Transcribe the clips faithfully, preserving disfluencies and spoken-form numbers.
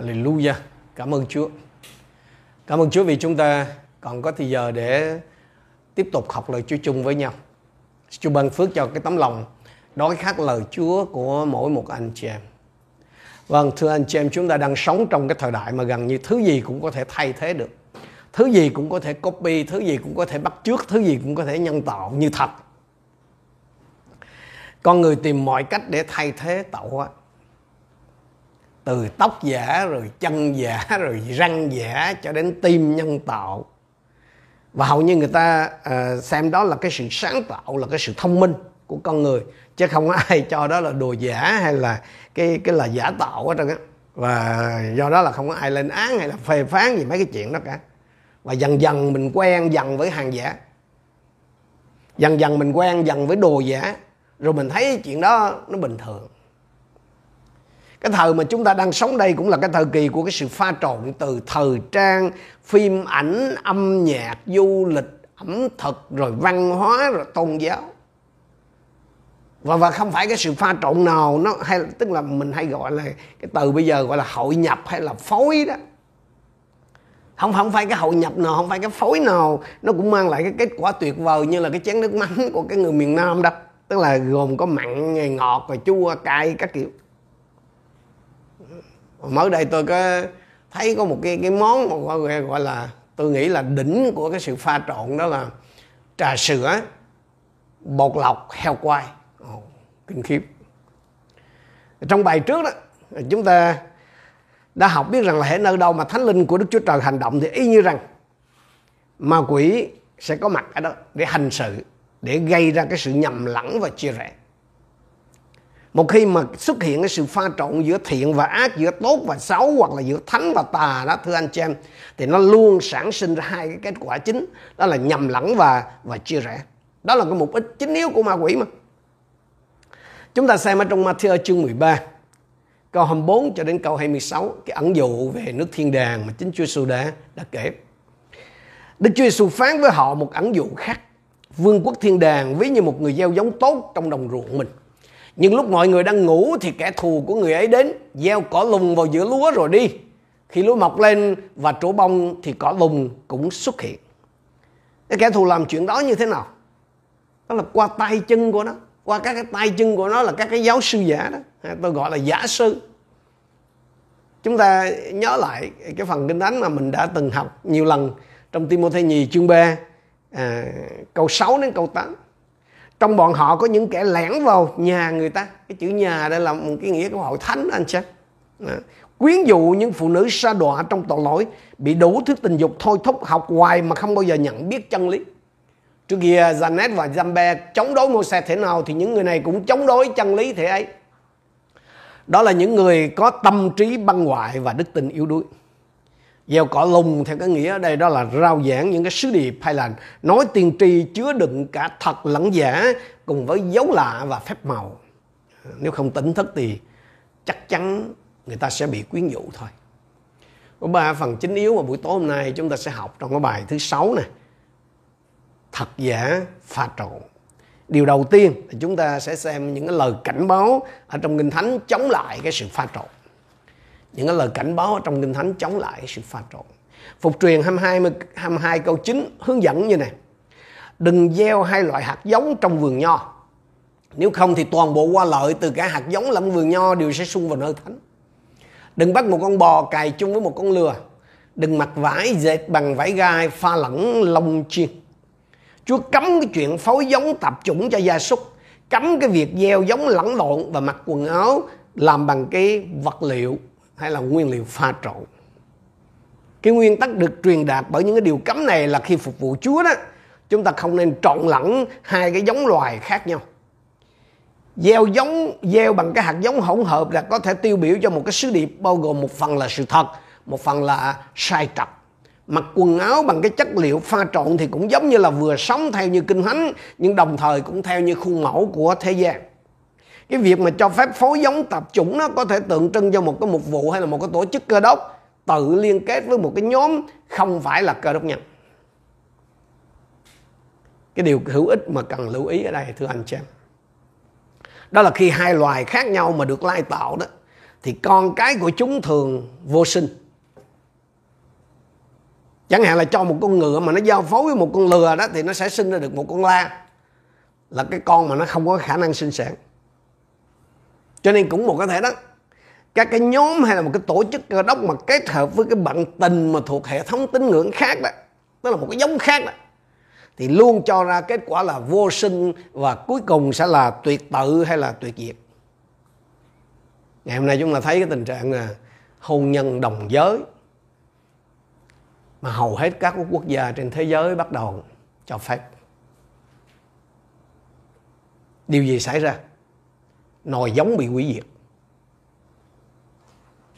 Hallelujah. Cảm ơn Chúa. Cảm ơn Chúa vì chúng ta còn có thời giờ để tiếp tục học lời Chúa chung với nhau. Chúa ban phước cho cái tấm lòng đói khát lời Chúa của mỗi một anh chị em. Vâng, thưa anh chị em, chúng ta đang sống trong cái thời đại mà gần như thứ gì cũng có thể thay thế được. Thứ gì cũng có thể copy, thứ gì cũng có thể bắt chước, thứ gì cũng có thể nhân tạo như thật. Con người tìm mọi cách để thay thế tạo hóa. Từ tóc giả, rồi chân giả, rồi răng giả cho đến tim nhân tạo. Và hầu như người ta uh, xem đó là cái sự sáng tạo, là cái sự thông minh của con người. Chứ không ai cho đó là đồ giả hay là cái cái là giả tạo hết trơn á. Và do đó là không có ai lên án hay là phê phán gì mấy cái chuyện đó cả. Và dần dần mình quen dần với hàng giả. Dần dần mình quen dần với đồ giả. Rồi mình thấy chuyện đó nó bình thường. Cái thời mà chúng ta đang sống đây cũng là cái thời kỳ của cái sự pha trộn từ thời trang, phim ảnh, âm nhạc, du lịch, ẩm thực, rồi văn hóa, rồi tôn giáo. Và, và không phải cái sự pha trộn nào nó hay, tức là mình hay gọi là cái từ bây giờ gọi là hội nhập hay là phối đó. Không, không phải cái hội nhập nào, không phải cái phối nào nó cũng mang lại cái kết quả tuyệt vời như là cái chén nước mắm của cái người miền Nam đó. Tức là gồm có mặn, ngọt, rồi chua, cay các kiểu. Mới đây tôi có thấy có một cái, cái món mà gọi là tôi nghĩ là đỉnh của cái sự pha trộn, đó là trà sữa, bột lọc, heo quay. Oh, kinh khiếp. Trong bài trước đó chúng ta đã học biết rằng là hễ nơi đâu mà Thánh Linh của Đức Chúa Trời hành động thì y như rằng ma quỷ sẽ có mặt ở đó để hành sự, để gây ra cái sự nhầm lẫn và chia rẽ. Một khi mà xuất hiện cái sự pha trộn giữa thiện và ác, giữa tốt và xấu, hoặc là giữa thánh và tà đó, thưa anh chị em, thì nó luôn sản sinh ra hai cái kết quả chính, đó là nhầm lẫn và và chia rẽ. Đó là cái mục đích chính yếu của ma quỷ mà. Chúng ta xem ở trong Ma-thi-ơ chương mười ba, câu hai mươi bốn cho đến câu hai mươi sáu, cái ẩn dụ về nước thiên đàng mà chính Chúa Giê-xu đã, đã kể. Đức Chúa Giê-xu phán với họ một ẩn dụ khác. Vương quốc thiên đàng ví như một người gieo giống tốt trong đồng ruộng mình. Nhưng lúc mọi người đang ngủ thì kẻ thù của người ấy đến, gieo cỏ lùng vào giữa lúa rồi đi. Khi lúa mọc lên và trổ bông thì cỏ lùng cũng xuất hiện. Cái kẻ thù làm chuyện đó như thế nào? Đó là qua tay chân của nó. Qua các cái tay chân của nó là các cái giáo sư giả đó. Tôi gọi là giả sư. Chúng ta nhớ lại cái phần kinh thánh mà mình đã từng học nhiều lần trong Ti-mô-thê nhì chương ba, à, câu sáu đến câu tám. Trong bọn họ có những kẻ lẻn vào nhà người ta. Cái chữ nhà đây là một cái nghĩa của hội thánh đó anh chắc. Quyến dụ những phụ nữ sa đọa trong tội lỗi, bị đủ thứ tình dục thôi thúc, học hoài mà không bao giờ nhận biết chân lý. Trước kia Janet và Jambe chống đối Mô-sê thế nào thì những người này cũng chống đối chân lý thế ấy. Đó là những người có tâm trí băng hoại và đức tin yếu đuối. Gieo cỏ lùng theo cái nghĩa ở đây đó là rao giảng những cái sứ điệp hay là nói tiên tri chứa đựng cả thật lẫn giả cùng với dấu lạ và phép màu. Nếu không tỉnh thức thì chắc chắn người ta sẽ bị quyến dụ thôi. Có ba phần chính yếu mà buổi tối hôm nay chúng ta sẽ học trong cái bài thứ sáu này. Thật giả pha trộn. Điều đầu tiên là chúng ta sẽ xem những cái lời cảnh báo ở trong Kinh Thánh chống lại cái sự pha trộn. Những cái lời cảnh báo ở trong Kinh Thánh chống lại sự pha trộn. Phục truyền hai mươi hai câu chín hướng dẫn như này. Đừng gieo hai loại hạt giống trong vườn nho. Nếu không thì toàn bộ hoa lợi từ cả hạt giống lẫn vườn nho đều sẽ sung vào nơi thánh. Đừng bắt một con bò cài chung với một con lừa. Đừng mặc vải dệt bằng vải gai pha lẫn lông chiên. Chúa cấm cái chuyện phối giống tạp chủng cho gia súc. Cấm cái việc gieo giống lẫn lộn và mặc quần áo làm bằng cái vật liệu hay là nguyên liệu pha trộn. Cái nguyên tắc được truyền đạt bởi những cái điều cấm này là khi phục vụ Chúa đó, chúng ta không nên trộn lẫn hai cái giống loài khác nhau. Gieo giống, gieo bằng cái hạt giống hỗn hợp là có thể tiêu biểu cho một cái sứ điệp bao gồm một phần là sự thật, một phần là sai trật. Mặc quần áo bằng cái chất liệu pha trộn thì cũng giống như là vừa sống theo như Kinh Thánh, nhưng đồng thời cũng theo như khuôn mẫu của thế gian. Cái việc mà cho phép phối giống tạp chủng nó có thể tượng trưng cho một cái mục vụ hay là một cái tổ chức Cơ Đốc tự liên kết với một cái nhóm không phải là Cơ Đốc nhân. Cái điều hữu ích mà cần lưu ý ở đây thưa anh chị em, đó là khi hai loài khác nhau mà được lai tạo đó, thì con cái của chúng thường vô sinh. Chẳng hạn là cho một con ngựa mà nó giao phối với một con lừa đó thì nó sẽ sinh ra được một con la, là cái con mà nó không có khả năng sinh sản. Cho nên cũng một cái thể đó, các cái nhóm hay là một cái tổ chức cơ đốc mà kết hợp với cái bệnh tình mà thuộc hệ thống tín ngưỡng khác đó, tức là một cái giống khác đó, thì luôn cho ra kết quả là vô sinh và cuối cùng sẽ là tuyệt tự hay là tuyệt diệt. Ngày hôm nay chúng ta thấy cái tình trạng là hôn nhân đồng giới mà hầu hết các quốc gia trên thế giới bắt đầu cho phép. Điều gì xảy ra? Nòi giống bị hủy diệt.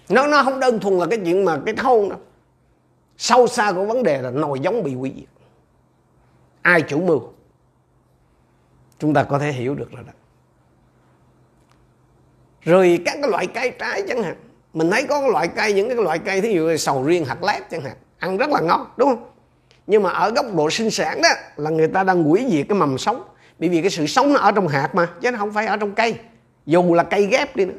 Nó, nó không đơn thuần là cái chuyện mà cái thôn đâu. Sâu xa của vấn đề là nòi giống bị hủy diệt. Ai chủ mưu? Chúng ta có thể hiểu được rồi đó. Rồi các cái loại cây trái chẳng hạn. Mình thấy có cái loại cây, những cái loại cây thí dụ sầu riêng, hạt lép chẳng hạn. Ăn rất là ngon, đúng không? Nhưng mà ở góc độ sinh sản đó là người ta đang hủy diệt cái mầm sống. Bởi vì cái sự sống nó ở trong hạt mà, chứ nó không phải ở trong cây, dù là cây ghép đi nữa.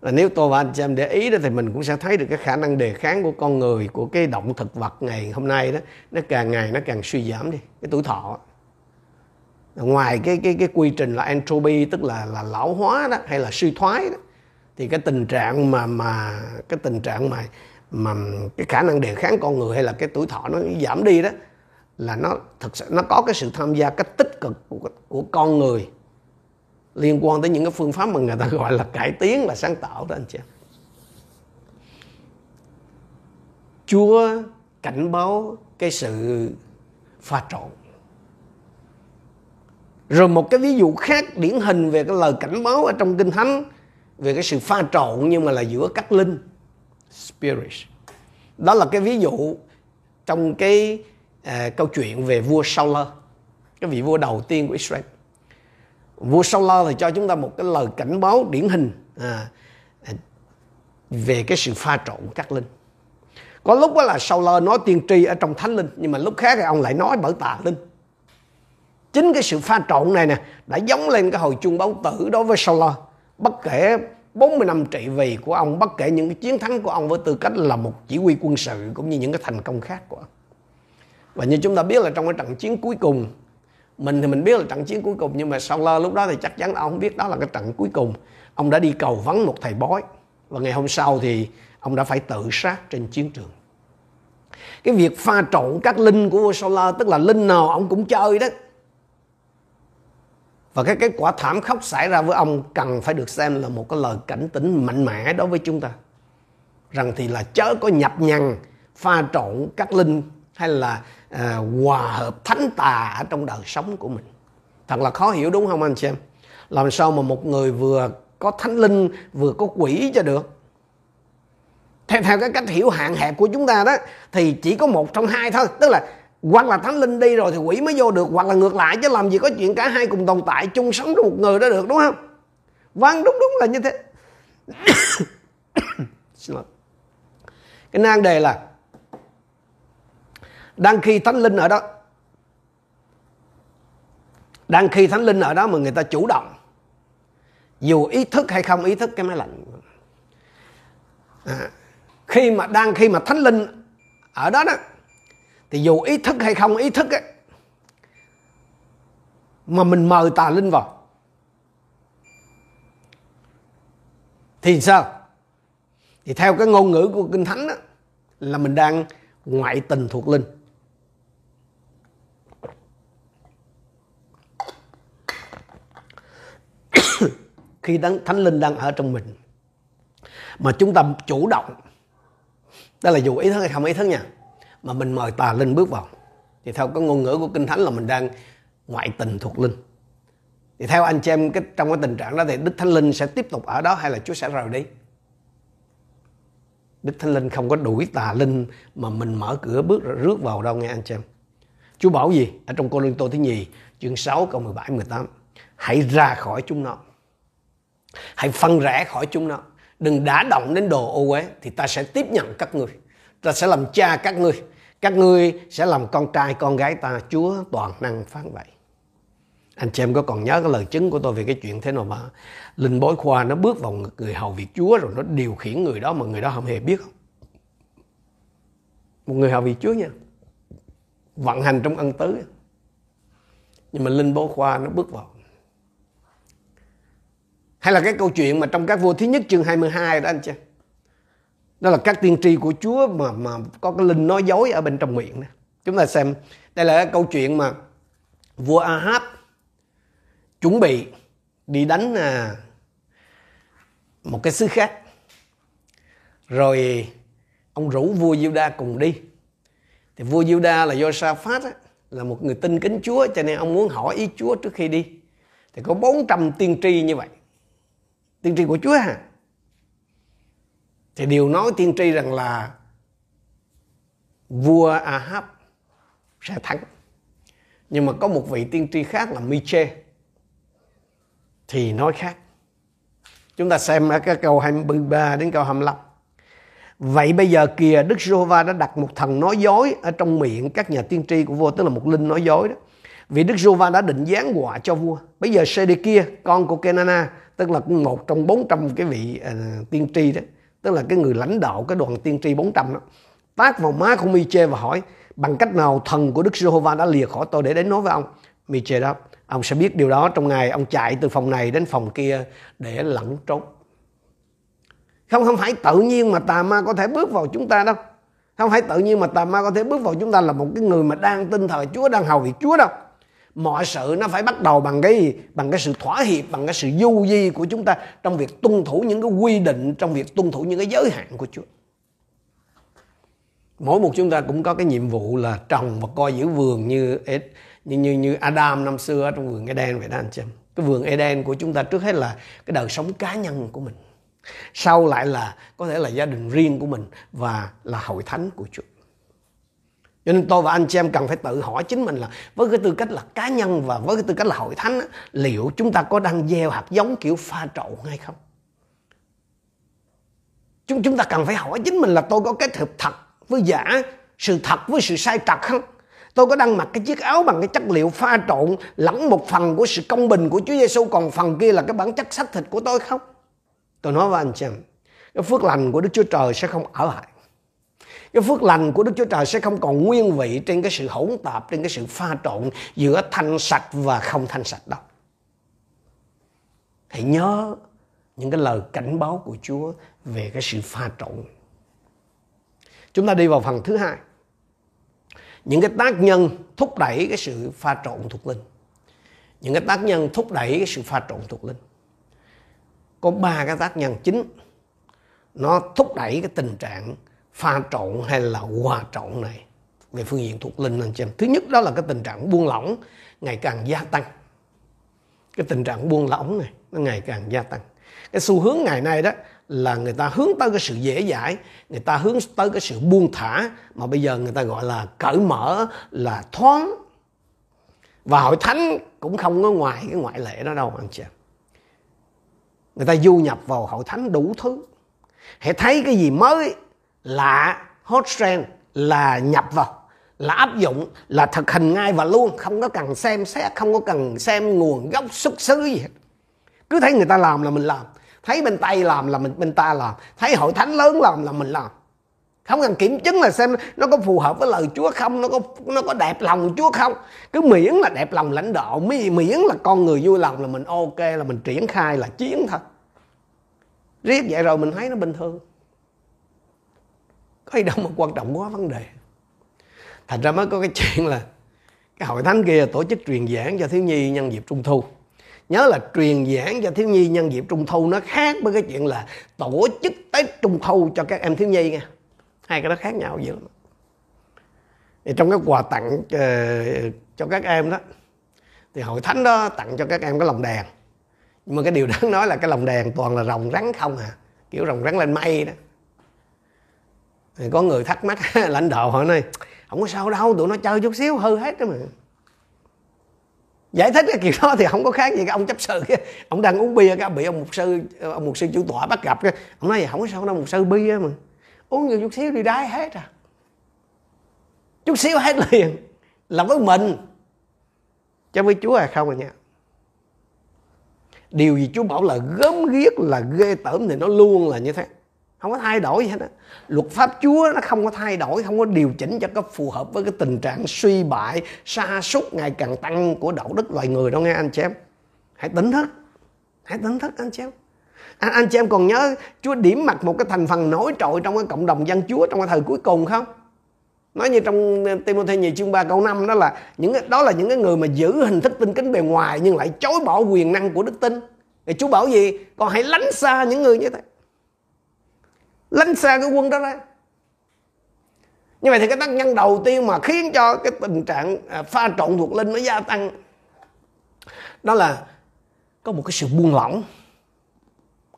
Là nếu tôi và anh chị em để ý đó thì mình cũng sẽ thấy được cái khả năng đề kháng của con người, của cái động thực vật ngày hôm nay đó, nó càng ngày nó càng suy giảm đi, cái tuổi thọ. Ngoài cái cái cái quy trình là entropy, tức là là lão hóa đó hay là suy thoái đó, thì cái tình trạng mà mà cái tình trạng mà mà cái khả năng đề kháng con người hay là cái tuổi thọ nó giảm đi đó, là nó thực sự nó có cái sự tham gia cách tích cực của của con người liên quan tới những cái phương pháp mà người ta gọi là cải tiến, là sáng tạo đó anh chị. Chúa cảnh báo cái sự pha trộn. Rồi một cái ví dụ khác điển hình về cái lời cảnh báo ở trong Kinh Thánh về cái sự pha trộn nhưng mà là giữa các linh, spirit. Đó là cái ví dụ trong cái à, câu chuyện về vua Saul, cái vị vua đầu tiên của Israel. Vua Saul thì cho chúng ta một cái lời cảnh báo điển hình à, về cái sự pha trộn các linh. Có lúc đó là Saul nói tiên tri ở trong thánh linh, nhưng mà lúc khác thì ông lại nói bởi tà linh. Chính cái sự pha trộn này nè đã giống lên cái hồi chuông báo tử đối với Saul. Bất kể bốn mươi năm trị vì của ông, bất kể những cái chiến thắng của ông với tư cách là một chỉ huy quân sự cũng như những cái thành công khác của ông. Và như chúng ta biết là trong cái trận chiến cuối cùng, mình thì mình biết là trận chiến cuối cùng, nhưng mà Saul lúc đó thì chắc chắn là ông không biết đó là cái trận cuối cùng. Ông đã đi cầu vấn một thầy bói, và ngày hôm sau thì ông đã phải tự sát trên chiến trường. Cái việc pha trộn các linh của vua Saul, tức là linh nào ông cũng chơi đó. Và cái kết quả thảm khốc xảy ra với ông cần phải được xem là một cái lời cảnh tỉnh mạnh mẽ đối với chúng ta, rằng thì là chớ có nhập nhằng pha trộn các linh hay là à, hòa hợp thánh tà ở trong đời sống của mình. Thật là khó hiểu đúng không anh chị em? Làm sao mà một người vừa có thánh linh vừa có quỷ cho được? Theo, theo cái cách hiểu hạn hẹp của chúng ta đó thì chỉ có một trong hai thôi, tức là hoặc là thánh linh đi rồi thì quỷ mới vô được, hoặc là ngược lại, chứ làm gì có chuyện cả hai cùng tồn tại chung sống với một người đó được, đúng không? Vâng, đúng đúng là như thế. Cái nan đề là đang khi thánh linh ở đó, đang khi thánh linh ở đó mà người ta chủ động, dù ý thức hay không ý thức, cái máy lạnh. À, khi mà đang khi mà thánh linh ở đó đó, thì dù ý thức hay không ý thức ấy, mà mình mời tà linh vào thì sao? Thì theo cái ngôn ngữ của Kinh Thánh đó, là mình đang ngoại tình thuộc linh. Khi thánh linh đang ở trong mình mà chúng ta chủ động, đó là dù ý thức hay không ý thức nha, mà mình mời tà linh bước vào, thì theo cái ngôn ngữ của Kinh Thánh là mình đang ngoại tình thuộc linh. Thì theo anh chị em, cái, trong cái tình trạng đó thì Đức Thánh Linh sẽ tiếp tục ở đó hay là Chúa sẽ rời đi? Đức Thánh Linh không có đuổi tà linh mà mình mở cửa bước rước vào đâu nghe anh chị em. Chúa bảo gì ở trong Cô-rinh-tô thứ nhì chương sáu câu mười bảy mười tám? Hãy ra khỏi chúng nó, hãy phân rẽ khỏi chúng nó, đừng đả động đến đồ ô uế, thì ta sẽ tiếp nhận các ngươi, ta sẽ làm cha các ngươi, các ngươi sẽ làm con trai con gái ta, Chúa toàn năng phán vậy. Anh chị em có còn nhớ cái lời chứng của tôi về cái chuyện thế nào mà linh bói Khoa nó bước vào người hầu việc Chúa rồi nó điều khiển người đó mà người đó không hề biết không? Một người hầu việc Chúa nha, vận hành trong ân tứ, nhưng mà linh bói Khoa nó bước vào. Hay là cái câu chuyện mà trong Các Vua thứ nhất chương hai mươi hai đó anh chị, đó là các tiên tri của Chúa mà mà có cái linh nói dối ở bên trong miệng đó. Chúng ta xem, đây là cái câu chuyện mà vua Ahab chuẩn bị đi đánh một cái xứ khác, rồi ông rủ vua Giu-đa cùng đi. Thì vua Giu-đa là Giô-sa-phát là một người tin kính Chúa, cho nên ông muốn hỏi ý Chúa trước khi đi. Thì có bốn trăm tiên tri như vậy, tiên tri của Chúa hả? Thì điều nói tiên tri rằng là vua Ahab sẽ thắng. Nhưng mà có một vị tiên tri khác là Miche thì nói khác. Chúng ta xem cái câu hai mươi ba đến câu hai mươi lăm. Vậy bây giờ kìa, Đức Giê-hô-va đã đặt một thần nói dối ở trong miệng các nhà tiên tri của vua, tức là một linh nói dối đó. Vì Đức Giê-hô-va đã định giáng họa cho vua. Bây giờ Sê-đê-kia, con của Kenana, tức là một trong bốn trăm cái vị uh, tiên tri đó, tức là cái người lãnh đạo cái đoàn tiên tri bốn trăm đó, tát vào má của Mi-chê và hỏi: bằng cách nào thần của Đức Giê-hô-va đã lìa khỏi tôi để đến nói với ông? Mi-chê đó: ông sẽ biết điều đó trong ngày ông chạy từ phòng này đến phòng kia để lẩn trốn. Không, không phải tự nhiên mà tà ma có thể bước vào chúng ta đâu. Không phải tự nhiên mà tà ma có thể bước vào chúng ta là một cái người mà đang tin thờ Chúa, đang hầu việc Chúa đâu. Mọi sự nó phải bắt đầu bằng cái bằng cái sự thỏa hiệp, bằng cái sự du di của chúng ta trong việc tuân thủ những cái quy định, trong việc tuân thủ những cái giới hạn của Chúa. Mỗi một chúng ta cũng có cái nhiệm vụ là trồng và coi giữ vườn như như như, như Adam năm xưa trong vườn Eden vậy đó anh chị. Cái vườn Eden của chúng ta trước hết là cái đời sống cá nhân của mình, sau lại là có thể là gia đình riêng của mình và là hội thánh của Chúa. Cho nên tôi và anh chị em cần phải tự hỏi chính mình là với cái tư cách là cá nhân và với cái tư cách là hội thánh, liệu chúng ta có đang gieo hạt giống kiểu pha trộn hay không? Chúng, chúng ta cần phải hỏi chính mình là tôi có kết hợp thật với giả, sự thật với sự sai trật không? Tôi có đang mặc cái chiếc áo bằng cái chất liệu pha trộn lẫn một phần của sự công bình của Chúa Giêsu, còn phần kia là cái bản chất xác thịt của tôi không? Tôi nói với anh chị em, cái phước lành của Đức Chúa Trời sẽ không ở lại. Cái phước lành của Đức Chúa Trời sẽ không còn nguyên vị trên cái sự hỗn tạp, trên cái sự pha trộn giữa thanh sạch và không thanh sạch đâu. Hãy nhớ những cái lời cảnh báo của Chúa về cái sự pha trộn. Chúng ta đi vào phần thứ hai, những cái tác nhân thúc đẩy cái sự pha trộn thuộc linh. Những cái tác nhân thúc đẩy cái sự pha trộn thuộc linh. Có ba cái tác nhân chính nó thúc đẩy cái tình trạng pha trộn hay là hòa trộn này về phương diện thuộc linh anh chị em. Thứ nhất đó là cái tình trạng buông lỏng ngày càng gia tăng. Cái tình trạng buông lỏng này nó ngày càng gia tăng. Cái xu hướng ngày nay đó là người ta hướng tới cái sự dễ dãi, người ta hướng tới cái sự buông thả, mà bây giờ người ta gọi là cởi mở, là thoáng. Và hội thánh cũng không có ngoài cái ngoại lệ đó đâu anh chị em. Người ta du nhập vào hội thánh đủ thứ. Hãy thấy cái gì mới là hot trend là nhập vào, là áp dụng, là thực hành ngay và luôn, không có cần xem xét, không có cần xem nguồn gốc xuất xứ gì hết. Cứ thấy người ta làm là mình làm, thấy bên Tây làm là mình bên ta làm, thấy hội thánh lớn làm là mình làm, không cần kiểm chứng là xem nó có phù hợp với lời Chúa không, nó có nó có đẹp lòng Chúa không. Cứ miễn là đẹp lòng lãnh đạo, miễn là con người vui lòng là mình ok, là mình triển khai, là chiến thôi. Riết vậy rồi mình thấy nó bình thường. Có gì đâu mà quan trọng quá vấn đề. Thành ra mới có cái chuyện là cái hội thánh kia tổ chức truyền giảng cho thiếu nhi nhân dịp Trung thu. Nhớ là truyền giảng cho thiếu nhi nhân dịp Trung thu nó khác với cái chuyện là tổ chức Tết Trung thu cho các em thiếu nhi nha. Hai cái đó khác nhau dữ lắm. Thì trong cái quà tặng cho các em đó, thì hội thánh đó tặng cho các em cái lồng đèn. Nhưng mà cái điều đáng nói là cái lồng đèn toàn là rồng rắn không à, kiểu rồng rắn lên mây đó. Thì có người thắc mắc lãnh đạo hỏi này, không có sao đâu, tụi nó chơi chút xíu hư hết đó mà. Giải thích cái kiểu đó thì không có khác gì cái ông chấp sự kia, ông đang uống bia cái bị ông mục sư ông mục sư chủ tọa bắt gặp cái, ông nói vậy không có sao đâu mục sư bia mà, uống nhiều chút xíu đi đái hết à, chút xíu hết liền, là với mình, chứ với Chúa là không rồi nha. Điều gì Chúa bảo là gớm ghiếc, là ghê tởm thì nó luôn là như thế, không có thay đổi gì hết á. Luật pháp Chúa nó không có thay đổi, không có điều chỉnh cho nó phù hợp với cái tình trạng suy bại, sa sút ngày càng tăng của đạo đức loài người đâu nghe anh chị em. Hãy tỉnh thức, hãy tỉnh thức anh chị em. Anh, anh chị em còn nhớ Chúa điểm mặt một cái thành phần nổi trội trong cái cộng đồng dân Chúa trong cái thời cuối cùng không? Nói như trong Ti-mô-thê nhì chương ba câu năm đó là những đó là những cái người mà giữ hình thức tin kính bề ngoài nhưng lại chối bỏ quyền năng của đức tin. Thì Chúa bảo gì? Còn hãy lánh xa những người như thế. Lánh xa cái quân đó ra. Như vậy thì cái tác nhân đầu tiên mà khiến cho cái tình trạng pha trộn thuộc linh nó gia tăng đó là có một cái sự buông lỏng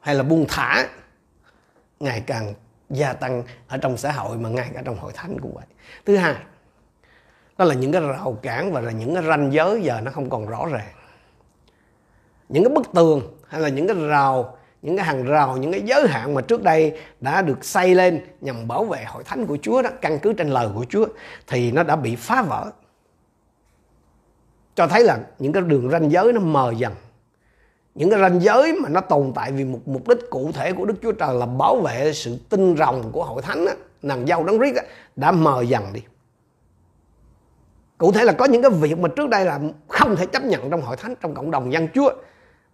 hay là buông thả ngày càng gia tăng ở trong xã hội mà ngay cả trong hội thánh cũng vậy. Thứ hai, đó là những cái rào cản và là những cái ranh giới giờ nó không còn rõ ràng. Những cái bức tường hay là những cái rào, những cái hàng rào, những cái giới hạn mà trước đây đã được xây lên nhằm bảo vệ hội thánh của Chúa đó, căn cứ trên lời của Chúa, thì nó đã bị phá vỡ. Cho thấy là những cái đường ranh giới nó mờ dần. Những cái ranh giới mà nó tồn tại vì một mục đích cụ thể của Đức Chúa Trời là bảo vệ sự tinh rồng của hội thánh, nàng dâu Đấng Christ đã mờ dần đi. Cụ thể là có những cái việc mà trước đây là không thể chấp nhận trong hội thánh, trong cộng đồng dân Chúa,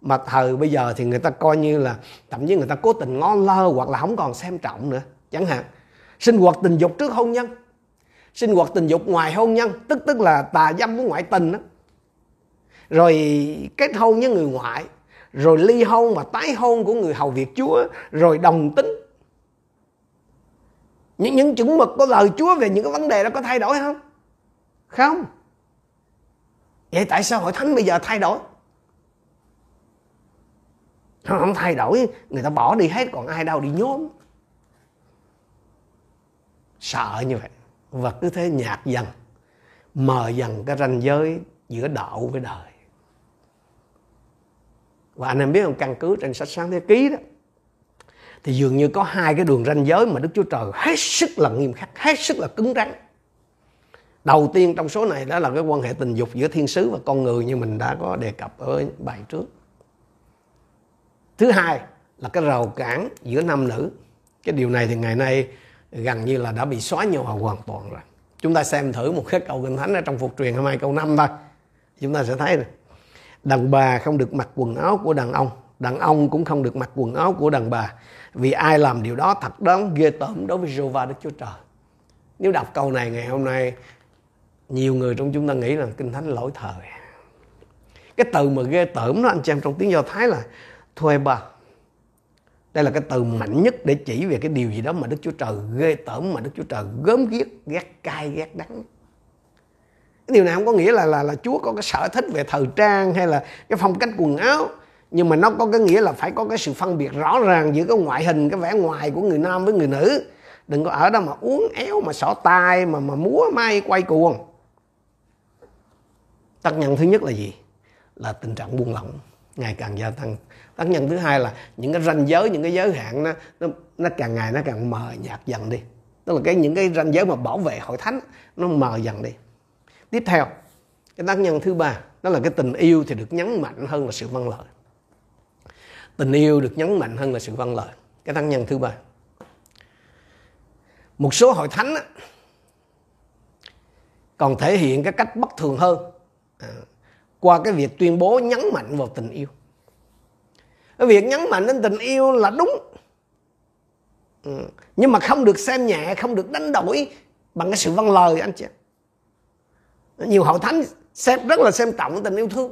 mà thời bây giờ thì người ta coi như là thậm chí người ta cố tình ngó lơ hoặc là không còn xem trọng nữa. Chẳng hạn sinh hoạt tình dục trước hôn nhân, sinh hoạt tình dục ngoài hôn nhân, tức tức là tà dâm với ngoại tình đó. Rồi kết hôn với người ngoại, rồi ly hôn và tái hôn của người hầu việc Chúa, rồi đồng tính. Những, những chuẩn mực của lời Chúa về những cái vấn đề đó có thay đổi không? Không. Vậy tại sao hội thánh bây giờ thay đổi? Không, không thay đổi, người ta bỏ đi hết, còn ai đâu đi nhóm. Sợ như vậy. Và cứ thế nhạt dần, mờ dần cái ranh giới giữa đạo với đời. Và anh em biết không, căn cứ trên sách Sáng Thế Ký đó, thì dường như có hai cái đường ranh giới mà Đức Chúa Trời hết sức là nghiêm khắc, hết sức là cứng rắn. Đầu tiên trong số này đó là cái quan hệ tình dục giữa thiên sứ và con người như mình đã có đề cập ở bài trước. Thứ hai là cái rào cản giữa nam nữ. Cái điều này thì ngày nay gần như là đã bị xóa nhòa hoàn toàn rồi. Chúng ta xem thử một cái câu Kinh Thánh ở trong Phục Truyền hôm nay câu năm thôi. Chúng ta sẽ thấy rồi. Đàn bà không được mặc quần áo của đàn ông, đàn ông cũng không được mặc quần áo của đàn bà, vì ai làm điều đó thật đáng ghê tởm đối với Giê-hô-va Đức Chúa Trời. Nếu đọc câu này ngày hôm nay, nhiều người trong chúng ta nghĩ là Kinh Thánh lỗi thời. Cái từ mà ghê tởm đó anh chị em trong tiếng Do Thái là thueba. Đây là cái từ mạnh nhất để chỉ về cái điều gì đó mà Đức Chúa Trời ghê tởm, mà Đức Chúa Trời gớm ghiếc, ghét cay, ghét đắng. Cái điều này không có nghĩa là, là, là Chúa có cái sở thích về thời trang hay là cái phong cách quần áo. Nhưng mà nó có cái nghĩa là phải có cái sự phân biệt rõ ràng giữa cái ngoại hình, cái vẻ ngoài của người nam với người nữ. Đừng có ở đó mà uốn éo, mà xỏ tai, mà, mà múa may, quay cuồng. Tác nhân thứ nhất là gì? Là tình trạng buông lỏng ngày càng gia tăng. Tác nhân thứ hai là những cái ranh giới, những cái giới hạn nó, nó, nó càng ngày nó càng mờ nhạt dần đi. Tức là cái, những cái ranh giới mà bảo vệ hội thánh nó mờ dần đi. Tiếp theo, cái tác nhân thứ ba, đó là cái tình yêu thì được nhấn mạnh hơn là sự vâng lời. Tình yêu được nhấn mạnh hơn là sự vâng lời. Cái tác nhân thứ ba. Một số hội thánh á, còn thể hiện cái cách bất thường hơn à, qua cái việc tuyên bố nhấn mạnh vào tình yêu. Cái việc nhấn mạnh đến tình yêu là đúng, ừ, nhưng mà không được xem nhẹ, không được đánh đổi bằng cái sự vâng lời anh chị. Nhiều hội thánh xem rất là xem trọng tình yêu thương.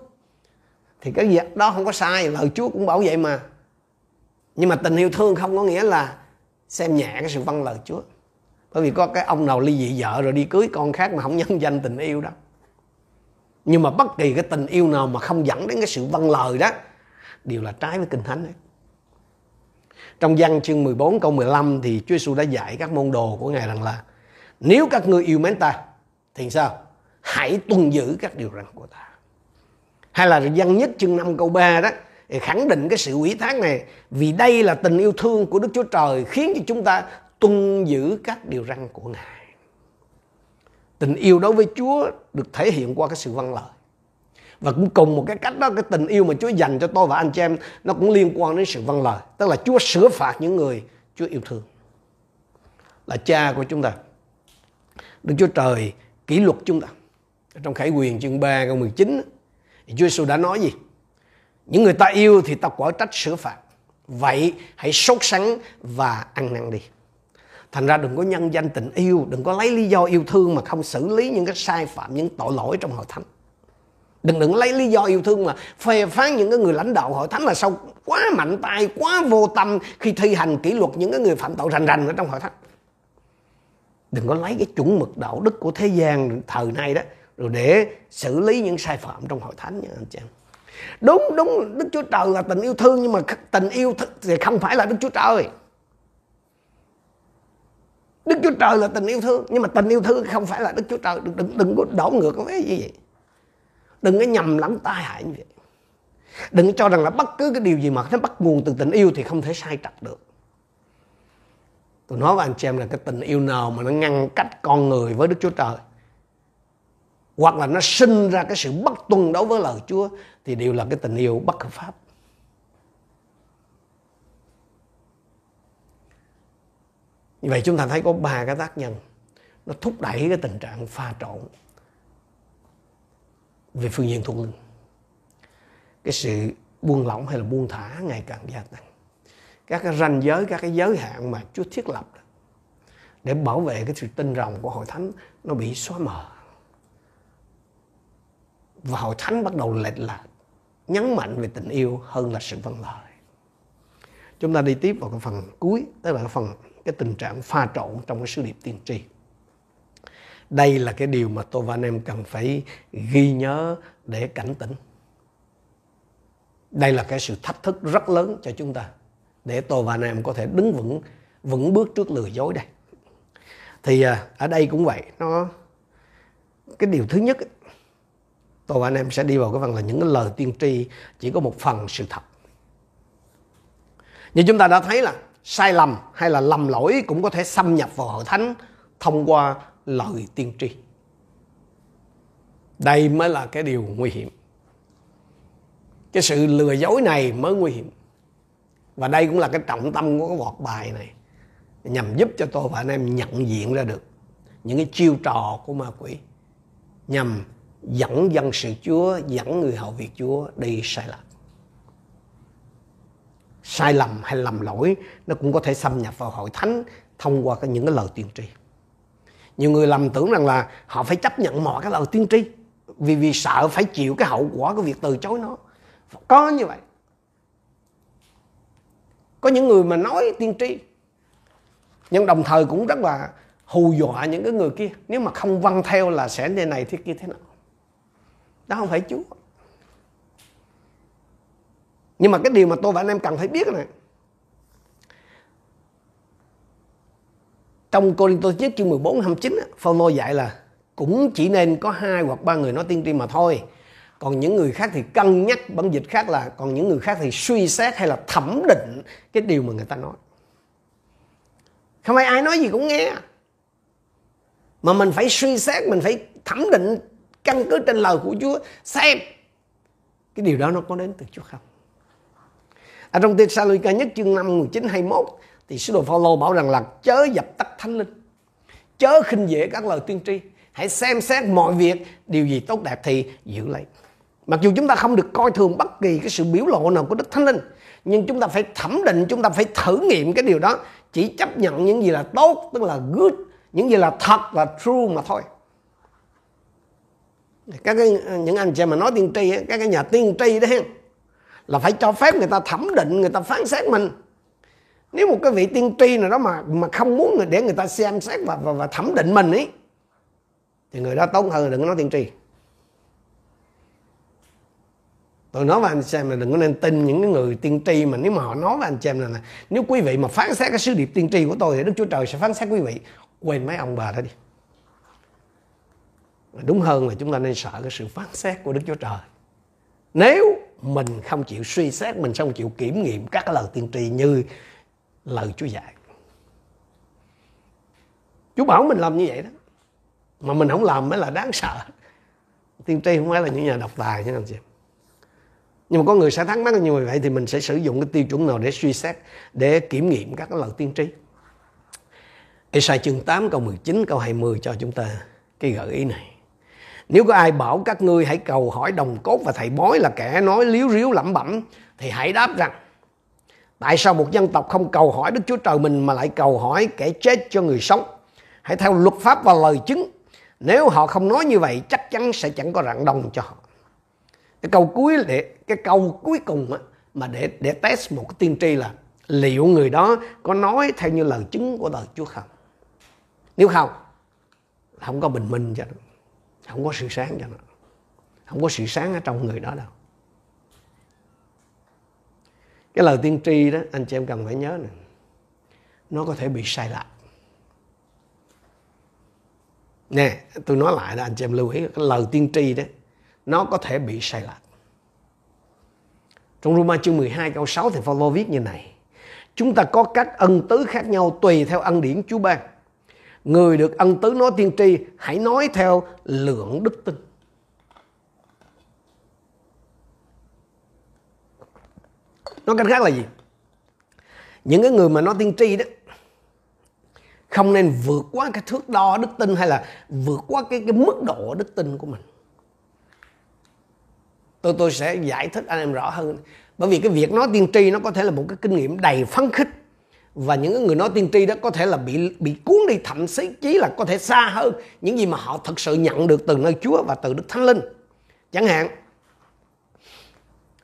Thì cái việc đó không có sai, lời Chúa cũng bảo vậy mà. Nhưng mà tình yêu thương không có nghĩa là xem nhẹ cái sự vâng lời Chúa. Bởi vì có cái ông nào ly dị vợ rồi đi cưới con khác mà không nhân danh tình yêu đó. Nhưng mà bất kỳ cái tình yêu nào mà không dẫn đến cái sự vâng lời đó đều là trái với Kinh Thánh ấy. Trong Giăng chương mười bốn câu mười lăm thì Chúa Giêsu đã dạy các môn đồ của Ngài rằng là nếu các ngươi yêu mến ta thì sao? Hãy tuân giữ các điều răn của ta. Hay là Giăng nhất chương năm câu ba đó khẳng định cái sự ủy thác này, vì đây là tình yêu thương của Đức Chúa Trời khiến cho chúng ta tuân giữ các điều răn của Ngài. Tình yêu đối với Chúa được thể hiện qua cái sự vâng lời. Và cũng cùng một cái cách đó, cái tình yêu mà Chúa dành cho tôi và anh chị em nó cũng liên quan đến sự vâng lời. Tức là Chúa sửa phạt những người Chúa yêu thương. Là cha của chúng ta, Đức Chúa Trời kỷ luật chúng ta. Trong Khải Huyền chương ba câu mười chín, Chúa Giêsu đã nói gì? Những người ta yêu thì ta quở trách sửa phạt, vậy hãy sốt sắng và ăn năn đi. Thành ra đừng có nhân danh tình yêu, đừng có lấy lý do yêu thương mà không xử lý những cái sai phạm, những tội lỗi trong hội thánh. Đừng đừng lấy lý do yêu thương mà phê phán những cái người lãnh đạo hội thánh là sao quá mạnh tay, quá vô tâm khi thi hành kỷ luật những cái người phạm tội rành rành ở trong hội thánh. Đừng có lấy cái chuẩn mực đạo đức của thế gian thời nay đó rồi để xử lý những sai phạm trong hội thánh nha anh chị em. Đúng, đúng, Đức Chúa Trời là tình yêu thương, nhưng mà tình yêu thì không phải là Đức Chúa Trời. Đức Chúa Trời là tình yêu thương, nhưng mà tình yêu thương không phải là Đức Chúa Trời. Đừng, đừng, đừng có đảo ngược cái gì vậy. Đừng có nhầm lẫn tai hại như vậy. Đừng cho rằng là bất cứ cái điều gì mà nó bắt nguồn từ tình yêu thì không thể sai trật được. Tôi nói với anh chị em là cái tình yêu nào mà nó ngăn cách con người với Đức Chúa Trời, hoặc là nó sinh ra cái sự bất tuân đối với lời Chúa, thì đều là cái tình yêu bất hợp pháp. Như vậy chúng ta thấy có ba cái tác nhân nó thúc đẩy cái tình trạng pha trộn về phương diện thuộc linh. Cái sự buông lỏng hay là buông thả ngày càng gia tăng. Các cái ranh giới, các cái giới hạn mà Chúa thiết lập để bảo vệ cái sự tinh rồng của hội thánh nó bị xóa mờ. Và hội thánh bắt đầu lệch lạc, nhấn mạnh về tình yêu hơn là sự vâng lời. Chúng ta đi tiếp vào cái phần cuối, tức là cái phần cái tình trạng pha trộn trong cái sứ điệp tiên tri. Đây là cái điều mà tôi và anh em cần phải ghi nhớ để cảnh tỉnh. Đây là cái sự thách thức rất lớn cho chúng ta để tôi và anh em có thể đứng vững vững bước trước lừa dối đây. Thì ở đây cũng vậy, nó cái điều thứ nhất ấy, tôi và anh em sẽ đi vào cái phần là những cái lời tiên tri chỉ có một phần sự thật. Như chúng ta đã thấy là sai lầm hay là lầm lỗi cũng có thể xâm nhập vào hội thánh thông qua lời tiên tri. Đây mới là cái điều nguy hiểm. Cái sự lừa dối này mới nguy hiểm. Và đây cũng là cái trọng tâm của cái bọt bài này, nhằm giúp cho tôi và anh em nhận diện ra được những cái chiêu trò của ma quỷ nhằm dẫn dân sự Chúa, dẫn người hầu việc Chúa đi sai lạc. Sai lầm hay lầm lỗi nó cũng có thể xâm nhập vào hội thánh thông qua những cái lời tiên tri. Nhiều người lầm tưởng rằng là họ phải chấp nhận mọi cái lời tiên tri vì vì sợ phải chịu cái hậu quả của việc từ chối nó. Có như vậy. Có những người mà nói tiên tri nhưng đồng thời cũng rất là hù dọa những cái người kia, nếu mà không vâng theo là sẽ thế này thế kia thế nào. Đó không phải Chúa. Nhưng mà cái điều mà tôi và anh em cần phải biết này, trong Cô-rinh-tô nhất chương mười bốn hai mươi chín, Phao-lô dạy là cũng chỉ nên có hai hoặc ba người nói tiên tri mà thôi. Còn những người khác thì cân nhắc, bản dịch khác là còn những người khác thì suy xét hay là thẩm định cái điều mà người ta nói. Không phải ai nói gì cũng nghe, mà mình phải suy xét, mình phải thẩm định căn cứ trên lời của Chúa xem cái điều đó nó có đến từ Chúa không. Ở trong Tê-sa-lô-ni-ca nhất chương năm mười chín hai mươi mốt thì sứ đồ Phao-lô bảo rằng là chớ dập tắt thánh linh, chớ khinh dễ các lời tiên tri, hãy xem xét mọi việc, điều gì tốt đẹp thì giữ lấy. Mặc dù chúng ta không được coi thường bất kỳ cái sự biểu lộ nào của Đức Thánh Linh, nhưng chúng ta phải thẩm định, chúng ta phải thử nghiệm cái điều đó, chỉ chấp nhận những gì là tốt, tức là good, những gì là thật là true mà thôi. Các cái, những anh chị mà nói tiên tri, các cái nhà tiên tri đó là phải cho phép người ta thẩm định, người ta phán xét mình. Nếu một cái vị tiên tri nào đó mà mà không muốn người để người ta xem xét và, và, và thẩm định mình ấy, thì người đó tốt hơn đừng có nói tiên tri. Tôi nói với anh chị em là đừng có nên tin những cái người tiên tri mà nếu mà họ nói với anh chị em là, là nếu quý vị mà phán xét cái sứ điệp tiên tri của tôi thì Đức Chúa Trời sẽ phán xét quý vị. Quên mấy ông bà đó đi. Đúng hơn là chúng ta nên sợ cái sự phán xét của Đức Chúa Trời. Nếu mình không chịu suy xét, mình không chịu kiểm nghiệm các cái lời tiên tri như lời Chúa dạy. Chúa bảo mình làm như vậy đó, mà mình không làm mới là đáng sợ. tiên tri không phải là những nhà độc tài nha anh chị. Nhưng mà có người sẽ thắc mắc như vậy, thì mình sẽ sử dụng cái tiêu chuẩn nào để suy xét, để kiểm nghiệm các cái lời tiên tri? Ê-sai chương tám câu mười chín câu hai mươi cho chúng ta cái gợi ý này. Nếu có ai bảo các ngươi hãy cầu hỏi đồng cốt và thầy bói là kẻ nói liếu riếu lẩm bẩm, thì hãy đáp rằng: tại sao một dân tộc không cầu hỏi Đức Chúa Trời mình mà lại cầu hỏi kẻ chết cho người sống? Hãy theo luật pháp và lời chứng. Nếu họ không nói như vậy, chắc chắn sẽ chẳng có rạng đông cho họ. Cái câu cuối để, cái câu cuối cùng mà để để test một cái tiên tri là liệu người đó có nói theo như lời chứng của lời Chúa không? Nếu không, không có bình minh cho nó, không có sự sáng cho nó, không có sự sáng ở trong người đó đâu. Cái lời tiên tri đó anh chị em cần phải nhớ này, nó có thể bị sai lạc. Nè, tôi nói lại đó anh chị em lưu ý, cái lời tiên tri đó nó có thể bị sai lạc. Trong Roma chương mười hai câu sáu thì Phaolô viết như này: chúng ta có các ân tứ khác nhau tùy theo ân điển Chúa ban. Người được ân tứ nói tiên tri hãy nói theo lượng đức tin. Nói cách khác là gì? Những cái người mà nói tiên tri đó không nên vượt quá cái thước đo đức tin, hay là vượt quá cái, cái mức độ đức tin của mình. Tôi tôi sẽ giải thích anh em rõ hơn. Bởi vì cái việc nói tiên tri nó có thể là một cái kinh nghiệm đầy phấn khích, và những người nói tiên tri đó có thể là bị bị cuốn đi, thậm chí là có thể xa hơn những gì mà họ thật sự nhận được từ nơi Chúa và từ Đức Thánh Linh. Chẳng hạn,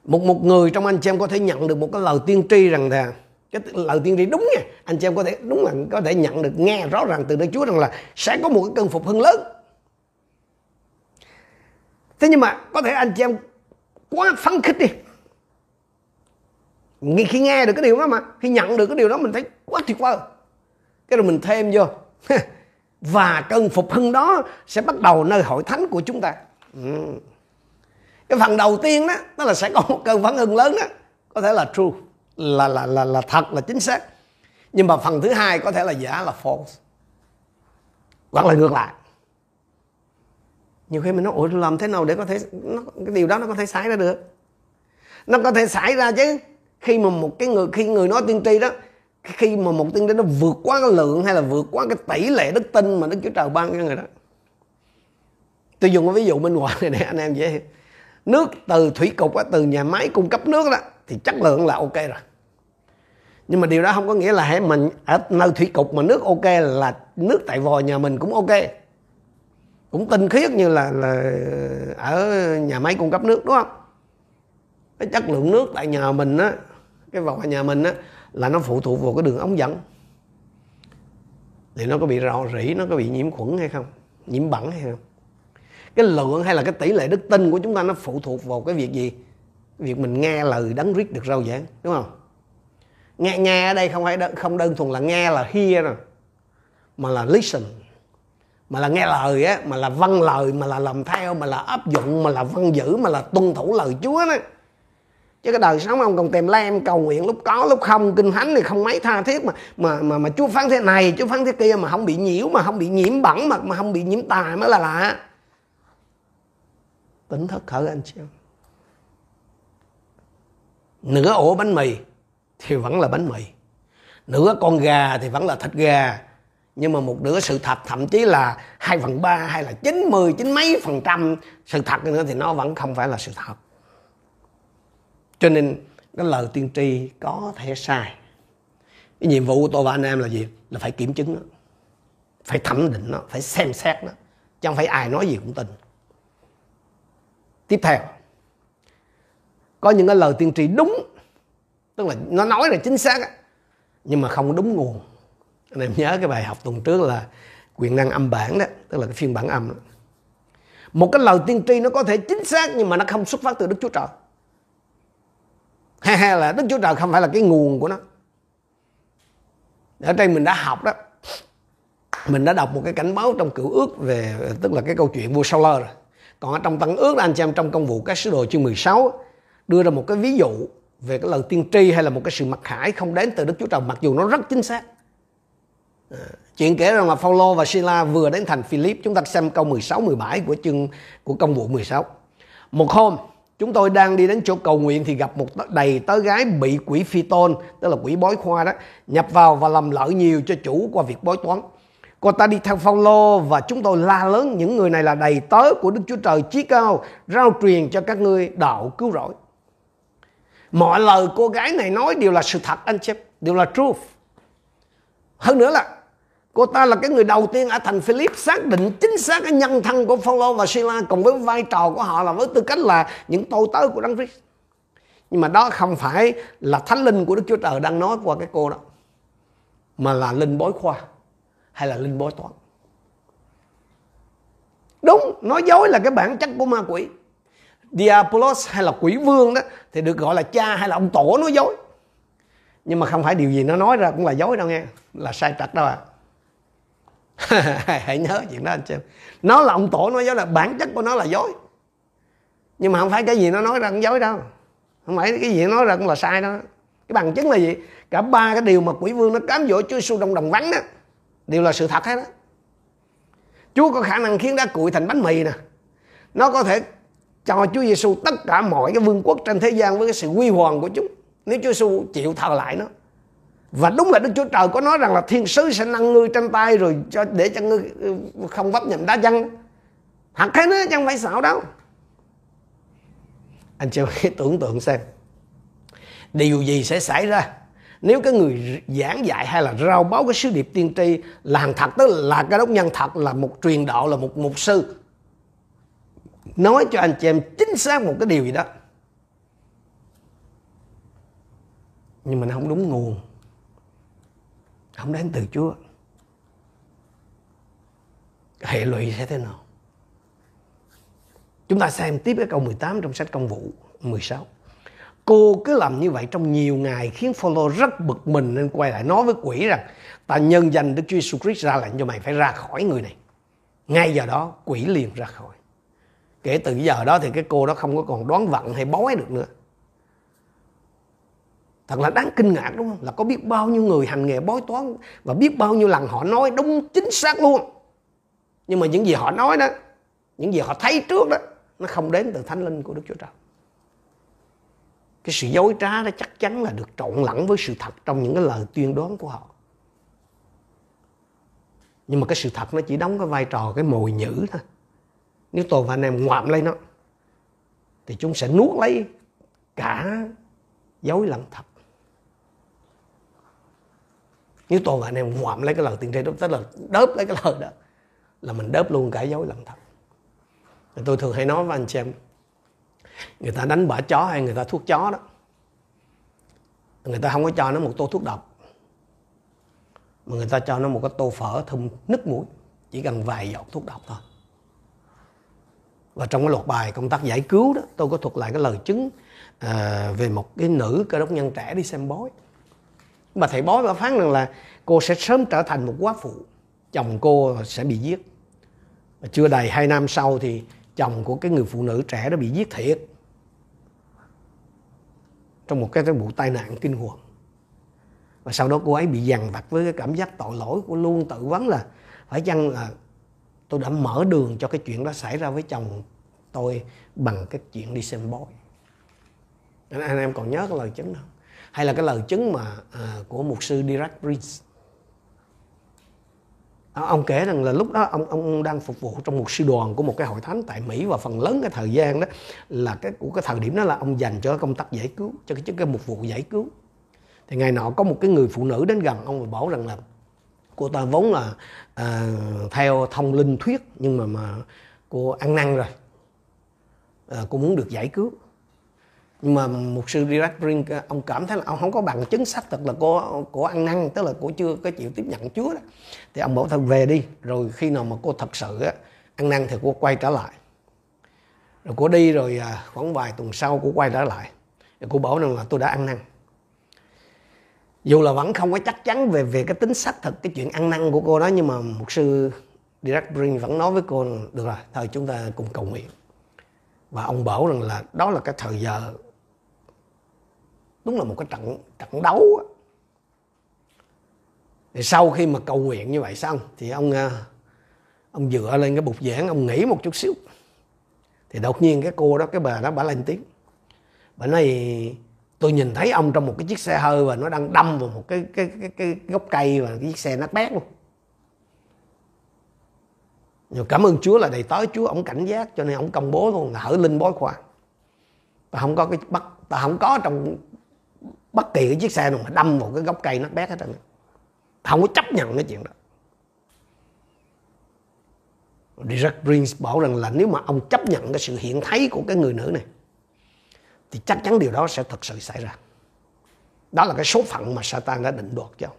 một một người trong anh chị em có thể nhận được một cái lời tiên tri rằng là cái lời tiên tri đúng nha, anh chị em có thể đúng là có thể nhận được, nghe rõ ràng từ nơi Chúa rằng là sẽ có một cái cơn phục hưng lớn. Thế nhưng mà có thể anh chị em quá phấn khích đi, khi nghe được cái điều đó, mà khi nhận được cái điều đó mình thấy quá tuyệt vời, cái rồi mình thêm vô và cơn phục hưng đó sẽ bắt đầu nơi hội thánh của chúng ta. Cái phần đầu tiên đó, đó là sẽ có một cơn phản ứng lớn đó, có thể là true, là là là là thật, là chính xác. Nhưng mà phần thứ hai có thể là giả, là false, hoặc là ngược lại. Nhiều khi mình nói ủa làm thế nào để có thể nó, cái điều đó nó có thể xảy ra được? Nó có thể xảy ra chứ. Khi mà một cái người khi người nói tiên tri đó, khi mà một tiên tri nó vượt quá cái lượng hay là vượt quá cái tỷ lệ đức tin mà Đức Chúa Trời ban cho người đó. Tôi dùng cái ví dụ minh họa này để anh em dễ hiểu. Nước từ thủy cục, từ nhà máy cung cấp nước đó thì chất lượng là ok rồi. Nhưng mà điều đó không có nghĩa là mình ở nơi thủy cục mà nước ok là nước tại vòi nhà mình cũng ok, cũng tinh khiết như là, là ở nhà máy cung cấp nước, đúng không? Cái chất lượng nước tại nhà mình á, cái vòi nhà mình á, là nó phụ thuộc vào cái đường ống dẫn. Thì nó có bị rò rỉ, nó có bị nhiễm khuẩn hay không, nhiễm bẩn hay không. Cái lượng hay là cái tỷ lệ đức tin của chúng ta nó phụ thuộc vào cái việc gì? Việc mình nghe lời Đấng Christ được rao giảng, đúng không? Nghe nghe ở đây không phải đơn, không đơn thuần là nghe là hear rồi, mà là listen, mà là nghe lời á, mà là vâng lời, mà là làm theo, mà là áp dụng, mà là vâng giữ, mà là tuân thủ lời Chúa đó. Chứ cái đời sống ông còn tèm lem cầu nguyện lúc có lúc không, kinh thánh thì không mấy tha thiết, mà mà mà, mà Chúa phán thế này, Chúa phán thế kia mà không bị nhiễu, mà không bị nhiễm bẩn, mà mà không bị nhiễm tà mới là lạ. Tỉnh thức khởi anh chị em. Nửa ổ bánh mì thì vẫn là bánh mì, nửa con gà thì vẫn là thịt gà, nhưng mà một nửa sự thật, thậm chí là hai phần ba hay là chín mươi chín mấy phần trăm sự thật nữa thì nó vẫn không phải là sự thật. Cho nên cái lời tiên tri có thể sai. Cái nhiệm vụ của tôi và anh em là gì? Là phải kiểm chứng nó, phải thẩm định nó, phải xem xét nó, chứ không phải ai nói gì cũng tin. Tiếp theo, có những cái lời tiên tri đúng, tức là nó nói là chính xác nhưng mà không đúng nguồn. Anh em nhớ cái bài học tuần trước là quyền năng âm bản đó, tức là cái phiên bản âm đó. Một cái lời tiên tri nó có thể chính xác nhưng mà nó không xuất phát từ Đức Chúa Trời, hay hay là Đức Chúa Trời không phải là cái nguồn của nó. Ở đây mình đã học đó, mình đã đọc một cái cảnh báo trong Cựu Ước về, tức là cái câu chuyện vua Sau-lơ rồi. Còn ở trong Tân Ước, anh chị em trong Công vụ Các Sứ đồ chương mười sáu đưa ra một cái ví dụ về cái lời tiên tri hay là một cái sự mặc khải không đến từ Đức Chúa Trời, mặc dù nó rất chính xác. Chuyện kể rằng là Phaolô và Sila vừa đến thành Philip. Chúng ta xem câu mười sáu mười bảy của chương của công vụ mười sáu. Một hôm chúng tôi đang đi đến chỗ cầu nguyện thì gặp một đầy tớ gái bị quỷ phi tôn, tức là quỷ bói khoa đó, nhập vào và làm lợi nhiều cho chủ qua việc bói toán. Cô ta đi theo Phaolô và chúng tôi la lớn: những người này là đầy tớ của Đức Chúa Trời Chí Cao, rao truyền cho các ngươi đạo cứu rỗi. Mọi lời cô gái này nói đều là sự thật anh chị, đều là truth. Hơn nữa là cô ta là cái người đầu tiên ở thành Philip xác định chính xác cái nhân thân của Phaolô và Sila, cùng với vai trò của họ là với tư cách là những tôi tớ của Đấng Christ. Nhưng mà đó không phải là Thánh Linh của Đức Chúa Trời đang nói qua cái cô đó, mà là linh bói khoa hay là linh bói toán. Đúng, nói dối là cái bản chất của ma quỷ. Diabolos hay là quỷ vương đó thì được gọi là cha hay là ông tổ nói dối. Nhưng mà không phải điều gì nó nói ra cũng là dối đâu nghe, là sai trật đâu à. Hãy nhớ chuyện đó anh chị. Nó là ông tổ nói dối là bản chất của nó là dối. Nhưng mà không phải cái gì nó nói ra cũng dối đâu. Không phải cái gì nó nói ra cũng là sai đâu. Cái bằng chứng là gì? Cả ba cái điều mà quỷ vương nó cám dỗ Chúa Giêsu trong đồng vắng đó đều là sự thật hết đó. Chúa có khả năng khiến đá cuội thành bánh mì nè. Nó có thể cho Chúa Giêsu tất cả mọi cái vương quốc trên thế gian với cái sự huy hoàng của chúng, nếu Chúa Giêsu chịu thờ lại nó. Và đúng là Đức Chúa Trời có nói rằng là thiên sứ sẽ nâng ngươi trên tay rồi cho, để cho ngươi không vấp nhầm đá chân. Thật hết đó, chứ không phải xạo đâu. Anh chị hãy tưởng tượng xem, điều gì sẽ xảy ra nếu cái người giảng dạy hay là rao báo cái sứ điệp tiên tri là hàng thật, tức là cái đốc nhân thật, là một truyền đạo, là một mục sư, nói cho anh chị em chính xác một cái điều gì đó, nhưng mà nó không đúng nguồn, không đến từ Chúa, hệ lụy sẽ thế nào? Chúng ta xem tiếp cái câu mười tám trong sách công vụ mười sáu. Cô cứ làm như vậy trong nhiều ngày khiến Phaolô rất bực mình, nên quay lại nói với quỷ rằng: ta nhân danh Đức Chúa Jesus Christ ra lệnh cho mày phải ra khỏi người này. Ngay giờ đó quỷ liền ra khỏi. Kể từ giờ đó thì cái cô đó không có còn đoán vận hay bói được nữa. Thật là đáng kinh ngạc đúng không? Là có biết bao nhiêu người hành nghề bói toán và biết bao nhiêu lần họ nói đúng chính xác luôn. Nhưng mà những gì họ nói đó, những gì họ thấy trước đó, nó không đến từ Thánh Linh của Đức Chúa Trời. Cái sự dối trá đó chắc chắn là được trộn lẫn với sự thật trong những cái lời tuyên đoán của họ. Nhưng mà cái sự thật nó chỉ đóng cái vai trò cái mồi nhữ thôi. Nếu tôi và anh em ngoạm lấy nó thì chúng sẽ nuốt lấy cả dối lẫn thật. Nếu tôi và anh em ngoạm lấy cái lời tiên tri đó, tức là đớp lấy cái lời đó, là mình đớp luôn cả dối lẫn thật. Thì tôi thường hay nói với anh chị em, người ta đánh bả chó hay người ta thuốc chó đó, người ta không có cho nó một tô thuốc độc, mà người ta cho nó một cái tô phở thơm nức mũi, chỉ cần vài giọt thuốc độc thôi. Và trong cái loạt bài công tác giải cứu đó, tôi có thuật lại cái lời chứng à, về một cái nữ cơ đốc nhân trẻ đi xem bói. Bà thầy bói bà phán rằng là cô sẽ sớm trở thành một quá phụ, chồng cô sẽ bị giết. Và chưa đầy hai năm sau thì chồng của cái người phụ nữ trẻ đó bị giết thiệt trong một cái vụ tai nạn kinh hoàng. Và sau đó cô ấy bị dằn vặt với cái cảm giác tội lỗi. Cô luôn tự vấn là phải chăng là tôi đã mở đường cho cái chuyện đó xảy ra với chồng tôi bằng cái chuyện đi xem bói. Anh em còn nhớ cái lời chứng không? Hay là cái lời chứng mà à, của mục sư Dirac Prince. Ông kể rằng là lúc đó ông ông đang phục vụ trong một sư đoàn của một cái hội thánh tại Mỹ, và phần lớn cái thời gian đó là cái của cái thời điểm đó là ông dành cho công tác giải cứu, cho cái chức cái mục vụ giải cứu. Thì ngày nọ có một cái người phụ nữ đến gần ông và bảo rằng là cô ta vốn là à, theo thông linh thuyết, nhưng mà mà cô ăn năn rồi, à, cô muốn được giải cứu. Nhưng mà mục sư Dirac Prince ông cảm thấy là ông không có bằng chứng xác thực là cô cô ăn năn, tức là cô chưa có chịu tiếp nhận Chúa đó. Thì ông bảo thôi về đi, rồi khi nào mà cô thật sự á, ăn năn thì cô quay trở lại. Rồi cô đi, rồi khoảng vài tuần sau cô quay trở lại, rồi cô bảo rằng là tôi đã ăn năn. Dù là vẫn không có chắc chắn về về cái tính xác thực cái chuyện ăn năn của cô đó, nhưng mà mục sư Dirac Prince vẫn nói với cô được rồi, thôi chúng ta cùng cầu nguyện. Và ông bảo rằng là đó là cái thời giờ, đúng là một cái trận, trận đấu. Thì sau khi mà cầu nguyện như vậy xong thì ông ông dựa lên cái bục giảng, ông nghĩ một chút xíu. Thì đột nhiên cái cô đó, cái bà đó, bả lên tiếng. Bà nói tôi nhìn thấy ông trong một cái chiếc xe hơi và nó đang đâm vào một cái cái cái, cái gốc cây và cái chiếc xe nát bét luôn. Nhưng cảm ơn Chúa là đầy tối Chúa ông cảnh giác cho nên ông công bố luôn là hỡi linh bói khoa. Ta không có cái bất ta không có trong bất kỳ cái chiếc xe nào mà đâm vào cái gốc cây nát bét hết trơn. Ta không có chấp nhận cái chuyện đó. Derek Prince bảo rằng là nếu mà ông chấp nhận cái sự hiện thấy của cái người nữ này thì chắc chắn điều đó sẽ thật sự xảy ra. Đó là cái số phận mà Satan đã định đoạt cho ông.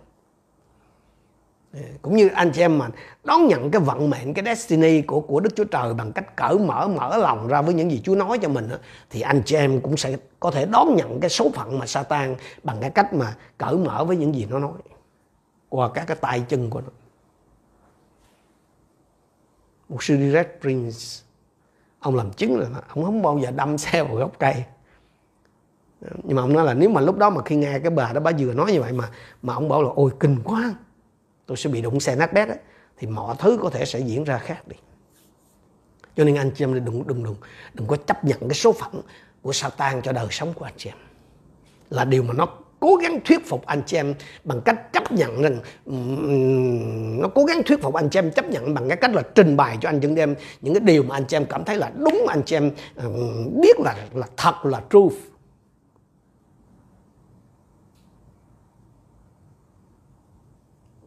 Cũng như anh chị em mà đón nhận cái vận mệnh, cái destiny của, của Đức Chúa Trời bằng cách cởi mở, mở lòng ra với những gì Chúa nói cho mình, thì anh chị em cũng sẽ có thể đón nhận cái số phận mà Satan bằng cái cách mà cởi mở với những gì nó nói qua các cái tay chân của nó. Một sư Direct Prince, ông làm chứng là ông không bao giờ đâm xe vào gốc cây. Nhưng mà ông nói là nếu mà lúc đó mà khi nghe cái bà đó, bà vừa nói như vậy mà mà ông bảo là ôi kinh quá, tôi sẽ bị đụng xe nát bét ấy, thì mọi thứ có thể sẽ diễn ra khác đi. Cho nên anh chị em đừng, đừng, đừng, đừng có chấp nhận cái số phận của Satan cho đời sống của anh chị em. Là điều mà nó cố gắng thuyết phục anh chị em bằng cách chấp nhận rằng Nó cố gắng thuyết phục anh chị em chấp nhận bằng cái cách là trình bày cho anh chị em những cái điều mà anh chị em cảm thấy là đúng, anh chị em biết là, là thật, là truth.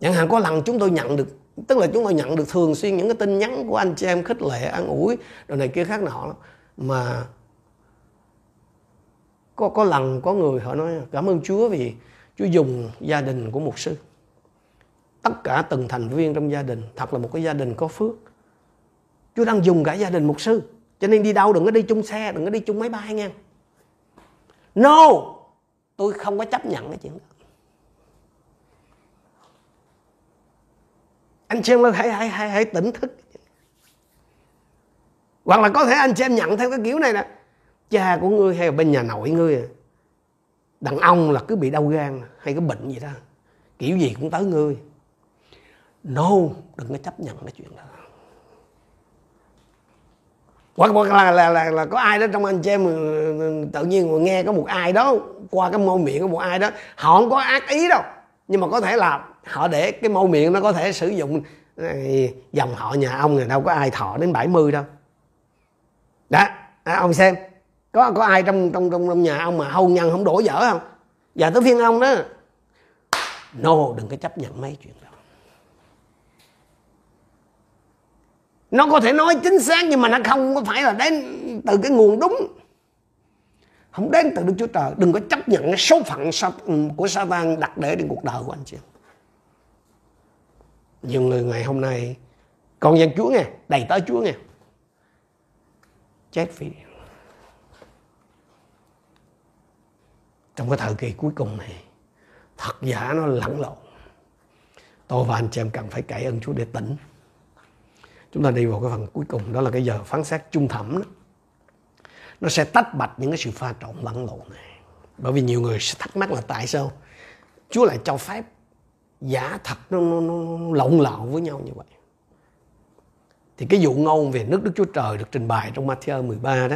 Chẳng hạn có lần chúng tôi nhận được, tức là chúng tôi nhận được thường xuyên những cái tin nhắn của anh chị em khích lệ, an ủi, đồ này kia khác nọ. Mà có, có lần có người họ nói cảm ơn Chúa vì Chúa dùng gia đình của mục sư. Tất cả từng thành viên trong gia đình, thật là một cái gia đình có phước. Chúa đang dùng cả gia đình mục sư. Cho nên đi đâu đừng có đi chung xe, đừng có đi chung máy bay nha. No, tôi không có chấp nhận cái chuyện đó. Anh chị em hãy, hãy, hãy, hãy tỉnh thức. Hoặc là có thể anh chị em nhận theo cái kiểu này nè. Cha của ngươi hay là bên nhà nội ngươi, đàn ông là cứ bị đau gan hay cái bệnh gì đó, kiểu gì cũng tới ngươi. No, đừng có chấp nhận cái chuyện đó. Hoặc là, là, là, là có ai đó trong anh chị em tự nhiên nghe có một ai đó qua cái môi miệng của một ai đó, họ không có ác ý đâu. Nhưng mà có thể là họ để cái môi miệng nó có thể sử dụng dòng họ nhà ông này đâu có ai thọ đến bảy mươi đâu. Đó, à, ông xem có có ai trong trong trong nhà ông mà hôn nhân không đổ vỡ không? Và tới phiên ông đó. No, đừng có chấp nhận mấy chuyện đó. Nó có thể nói chính xác nhưng mà nó không có phải là đến từ cái nguồn đúng. Không đến từ Đức Chúa Trời. Đừng có chấp nhận cái số phận của Satan đặt để trên cuộc đời của anh chị. Nhiều người ngày hôm nay con dân Chúa nghe, đầy tớ Chúa nghe, chết vì trong cái thời kỳ cuối cùng này thật giả nó lẫn lộn. Tôi và anh chị em cần phải cậy ơn Chúa để tỉnh. Chúng ta đi vào cái phần cuối cùng, đó là cái giờ phán xét chung thẩm đó. Nó sẽ tách bạch những cái sự pha trộn lẫn lộn này. Bởi vì nhiều người sẽ thắc mắc là tại sao Chúa lại cho phép giả thật nó, nó, nó lộn lộn với nhau như vậy. Thì cái dụ ngôn về nước Đức Chúa Trời được trình bày trong Matthew mười ba đó,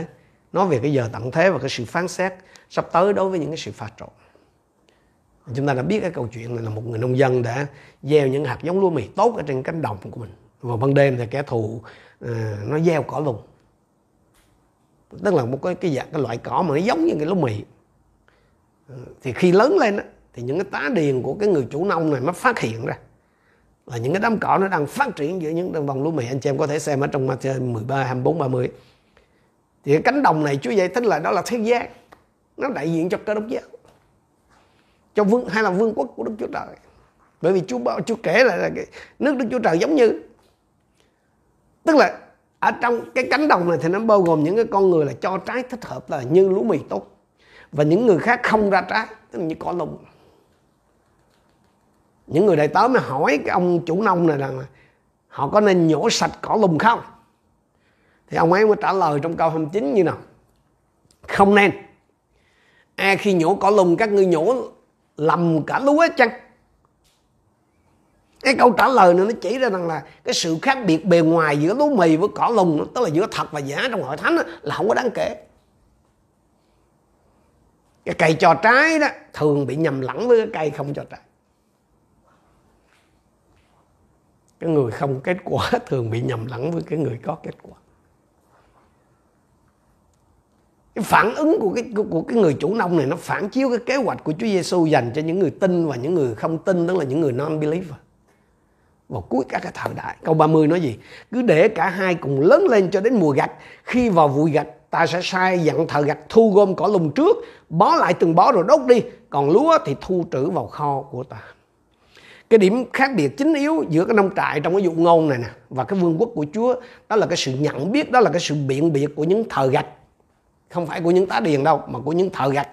nói về cái giờ tận thế và cái sự phán xét sắp tới đối với những cái sự pha trộn. Chúng ta đã biết cái câu chuyện này là một người nông dân đã gieo những hạt giống lúa mì tốt ở trên cánh đồng của mình. Vào ban đêm thì kẻ thù uh, nó gieo cỏ lùng, tức là một cái cái dạng cái loại cỏ mà nó giống như cái lúa mì. Thì khi lớn lên đó, thì những cái tá điền của cái người chủ nông này mới phát hiện ra là những cái đám cỏ nó đang phát triển giữa những vòng lúa mì. Anh chị em có thể xem ở trong Matthew mười ba, hai mươi bốn, ba mươi. Thì cái cánh đồng này Chúa giải thích là đó là thế gian, nó đại diện cho Cơ Đốc giáo, cho vương hay là vương quốc của Đức Chúa Trời. Bởi vì Chúa Chúa kể là, là cái nước Đức Chúa Trời giống như, tức là ở trong cái cánh đồng này thì nó bao gồm những cái con người là cho trái thích hợp là như lúa mì tốt, và những người khác không ra trái, tức là như cỏ lùng. Những người đầy tớ mới hỏi cái ông chủ nông này rằng là họ có nên nhổ sạch cỏ lùng không? Thì ông ấy mới trả lời trong câu hai mươi chín như nào: không nên. À, khi nhổ cỏ lùng các ngươi nhổ lầm cả lúa chăng? Cái câu trả lời này nó chỉ ra rằng là cái sự khác biệt bề ngoài giữa lúa mì với cỏ lùng, tức là giữa thật và giả trong hội thánh đó, là không có đáng kể. Cái cây cho trái đó thường bị nhầm lẫn với cái cây không cho trái. Cái người không kết quả thường bị nhầm lẫn với cái người có kết quả. Cái phản ứng của cái của cái người chủ nông này nó phản chiếu cái kế hoạch của Chúa Giêsu dành cho những người tin và những người không tin, đó là những người non-believer. Vào cuối các cái thời đại, câu ba mươi nói gì? Cứ để cả hai cùng lớn lên cho đến mùa gặt, khi vào vụ gặt, ta sẽ sai dặn thợ gặt thu gom cỏ lùng trước, bó lại từng bó rồi đốt đi, còn lúa thì thu trữ vào kho của ta. Cái điểm khác biệt chính yếu giữa cái nông trại trong cái dụ ngôn này nè và cái vương quốc của Chúa, đó là cái sự nhận biết, đó là cái sự biện biệt của những thợ gặt. Không phải của những tá điền đâu, mà của những thợ gặt.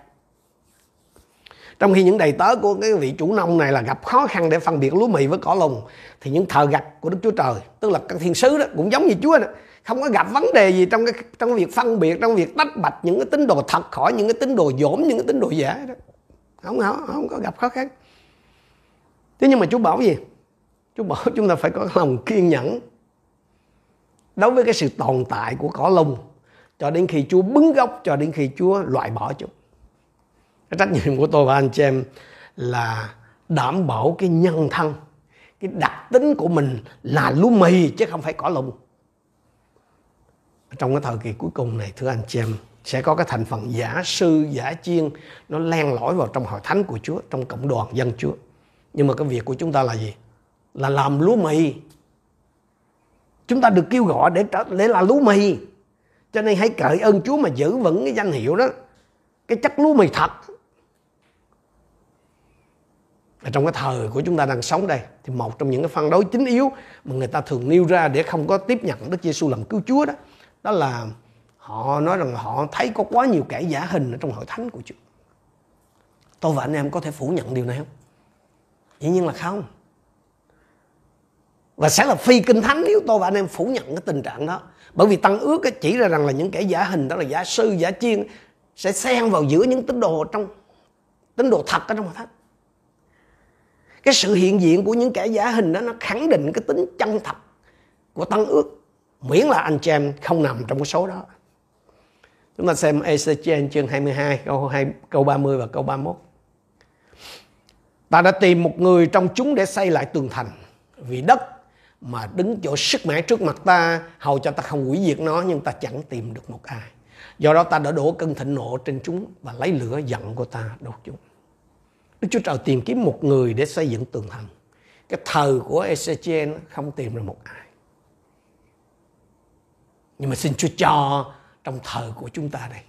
Trong khi những đầy tớ của cái vị chủ nông này là gặp khó khăn để phân biệt lúa mì với cỏ lùng, thì những thợ gặt của Đức Chúa Trời, tức là các thiên sứ đó, cũng giống như Chúa đó, không có gặp vấn đề gì trong cái trong việc phân biệt, trong việc tách bạch những cái tín đồ thật khỏi những cái tín đồ dỗm, những cái tín đồ giả đó. Không, không, không có gặp khó khăn. Thế nhưng mà Chúa bảo gì? Chúa bảo chúng ta phải có lòng kiên nhẫn đối với cái sự tồn tại của cỏ lùng, cho đến khi Chúa bứng gốc, cho đến khi Chúa loại bỏ chúng. Cái trách nhiệm của tôi và anh chị em là đảm bảo cái nhân thân, cái đặc tính của mình là lúa mì chứ không phải cỏ lùng. Trong cái thời kỳ cuối cùng này, thưa anh chị em, sẽ có cái thành phần giả sư, giả chiên, nó len lỏi vào trong hội thánh của Chúa, trong cộng đoàn dân Chúa. Nhưng mà cái việc của chúng ta là gì? Là làm lúa mì. Chúng ta được kêu gọi để, để là lúa mì. Cho nên hãy cậy ơn Chúa mà giữ vững cái danh hiệu đó, cái chất lúa mì thật. Và trong cái thời của chúng ta đang sống đây, thì một trong những cái phản đối chính yếu mà người ta thường nêu ra để không có tiếp nhận Đức Giêsu làm cứu Chúa đó, đó là họ nói rằng họ thấy có quá nhiều kẻ giả hình ở trong hội thánh của Chúa. Tôi và anh em có thể phủ nhận điều này không? Dĩ nhiên là không. Và sẽ là phi kinh thánh nếu tôi và anh em phủ nhận cái tình trạng đó. Bởi vì Tân Ước chỉ ra rằng là những kẻ giả hình, đó là giả sư, giả chiên, sẽ xen vào giữa những tín đồ trong tín đồ thật ở trong hội thánh. Cái sự hiện diện của những kẻ giả hình đó nó khẳng định cái tính chân thật của Tân Ước, miễn là anh chị em không nằm trong cái số đó. Chúng ta xem Ê-xê-chiên chương hai mươi hai câu ba mươi và câu ba mươi mốt. Ta đã tìm một người trong chúng để xây lại tường thành, vì đất mà đứng chỗ sức mẻ trước mặt ta, hầu cho ta không hủy diệt nó, nhưng ta chẳng tìm được một ai. Do đó ta đã đổ cơn thịnh nộ trên chúng và lấy lửa giận của ta đốt chúng. Đức Chúa Trời tìm kiếm một người để xây dựng tường thành. Cái thời của Ê-xê-chiên không tìm ra một ai. Nhưng mà xin Chúa cho trong thời của chúng ta đây,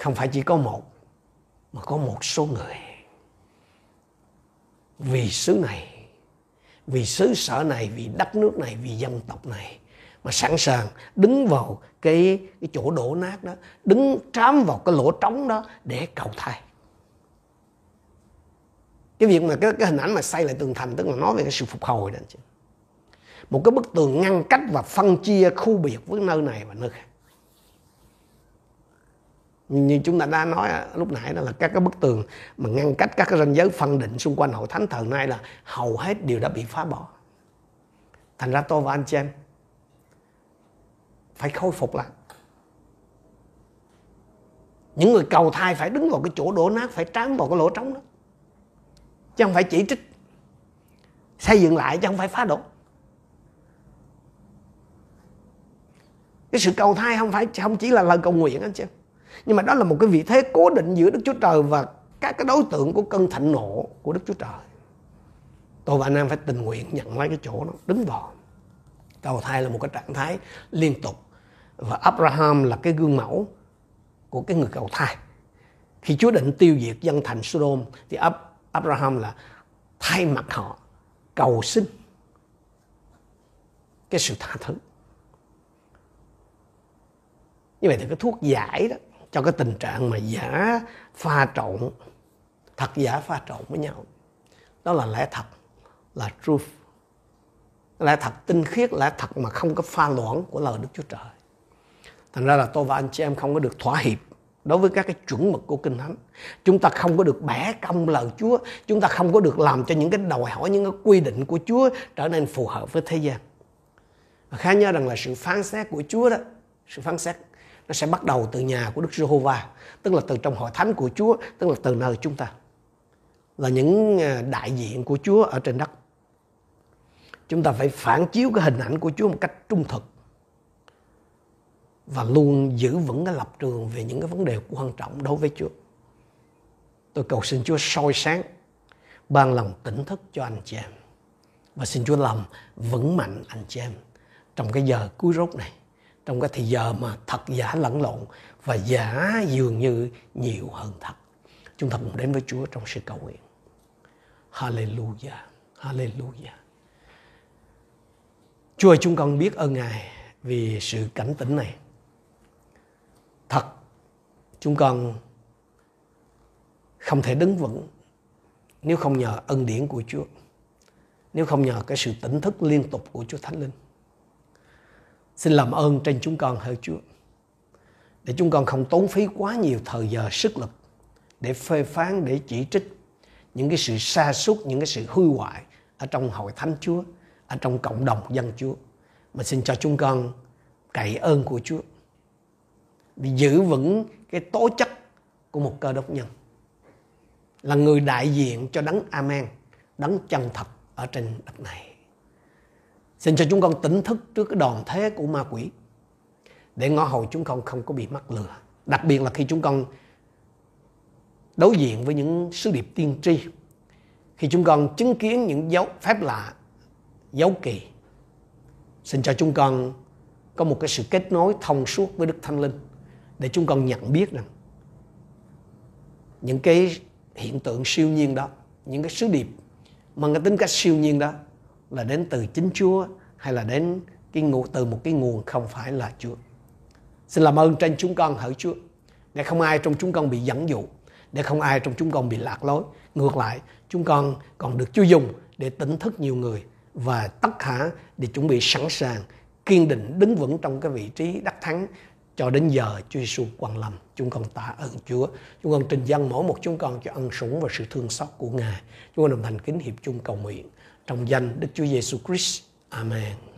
không phải chỉ có một, mà có một số người. Vì xứ này, vì xứ sở này, vì đất nước này, vì dân tộc này, mà sẵn sàng đứng vào cái, cái chỗ đổ nát đó, đứng trám vào cái lỗ trống đó để cầu thay. Cái việc mà cái, cái hình ảnh mà xây lại tường thành, tức là nói về cái sự phục hồi đó. Một cái bức tường ngăn cách và phân chia khu biệt với nơi này và nơi khác. Như chúng ta đã nói lúc nãy, đó là các cái bức tường mà ngăn cách các cái ranh giới phân định xung quanh hội thánh thời nay là hầu hết đều đã bị phá bỏ. Thành ra tôi và anh chị em phải khôi phục lại. Những người cầu thay phải đứng vào cái chỗ đổ nát, phải trám vào cái lỗ trống đó, chứ không phải chỉ trích. Xây dựng lại chứ không phải phá đổ. Cái sự cầu thay không phải không chỉ là lời cầu nguyện anh chị em, nhưng mà đó là một cái vị thế cố định giữa Đức Chúa Trời và các cái đối tượng của cơn thịnh nộ của Đức Chúa Trời. Tôi và anh em phải tình nguyện nhận lấy cái chỗ đó, đứng vào. Cầu thay là một cái trạng thái liên tục. Và Abraham là cái gương mẫu của cái người cầu thay. Khi Chúa định tiêu diệt dân thành Sodom, thì Abraham là thay mặt họ cầu xin cái sự tha thứ. Như vậy thì cái thuốc giải đó cho cái tình trạng mà giả pha trộn, thật giả pha trộn với nhau, đó là lẽ thật, là truth, lẽ thật tinh khiết, lẽ thật mà không có pha loãng của lời Đức Chúa Trời. Thành ra là tôi và anh chị em không có được thỏa hiệp đối với các cái chuẩn mực của Kinh Thánh. Chúng ta không có được bẻ cong lời Chúa, chúng ta không có được làm cho những cái đòi hỏi, những cái quy định của Chúa trở nên phù hợp với thế gian. Và khá nhớ rằng là sự phán xét của Chúa đó, sự phán xét nó sẽ bắt đầu từ nhà của Đức Giê-hô-va, tức là từ trong hội thánh của Chúa, tức là từ nơi chúng ta, là những đại diện của Chúa ở trên đất. Chúng ta phải phản chiếu cái hình ảnh của Chúa một cách trung thực và luôn giữ vững cái lập trường về những cái vấn đề quan trọng đối với Chúa. Tôi cầu xin Chúa soi sáng, ban lòng tỉnh thức cho anh chị em, và xin Chúa làm vững mạnh anh chị em trong cái giờ cứu rốt này, trong cái thời giờ mà thật giả lẫn lộn và giả dường như nhiều hơn thật. Chúng ta cùng đến với Chúa trong sự cầu nguyện. Hallelujah, Hallelujah. Chúa ơi, chúng con biết ơn Ngài vì sự cảnh tỉnh này. Thật, chúng con không thể đứng vững nếu không nhờ ân điển của Chúa, nếu không nhờ cái sự tỉnh thức liên tục của Chúa Thánh Linh. Xin làm ơn trên chúng con hỡi Chúa, để chúng con không tốn phí quá nhiều thời giờ sức lực để phê phán, để chỉ trích những cái sự sa sút, những cái sự hư hoại ở trong hội thánh Chúa, ở trong cộng đồng dân Chúa. Mà xin cho chúng con cậy ơn của Chúa, giữ vững cái tố chất của một Cơ Đốc nhân, là người đại diện cho đấng Amen, đấng chân thật ở trên đất này. Xin cho chúng con tỉnh thức trước cái đòn thế của ma quỷ, để ngõ hầu chúng con không có bị mắc lừa. Đặc biệt là khi chúng con đối diện với những sứ điệp tiên tri, khi chúng con chứng kiến những dấu phép lạ, dấu kỳ, xin cho chúng con có một cái sự kết nối thông suốt với Đức Thánh Linh, để chúng con nhận biết rằng những cái hiện tượng siêu nhiên đó, những cái sứ điệp mà cái tính cách siêu nhiên đó là đến từ chính Chúa, hay là đến cái nguồn, từ một cái nguồn không phải là Chúa. Xin làm ơn trên chúng con hỡi Chúa, để không ai trong chúng con bị dẫn dụ, để không ai trong chúng con bị lạc lối. Ngược lại, chúng con còn được Chúa dùng để tỉnh thức nhiều người, và tất cả để chuẩn bị sẵn sàng, kiên định đứng vững trong cái vị trí đắc thắng cho đến giờ Chúa Giêsu quang lâm. Chúng con tạ ơn Chúa. Chúng con trình dâng mỗi một chúng con cho ân sủng và sự thương xót của Ngài. Chúng con đồng thành kính hiệp chung cầu nguyện trong danh Đức Chúa Giêsu Christ. Amen.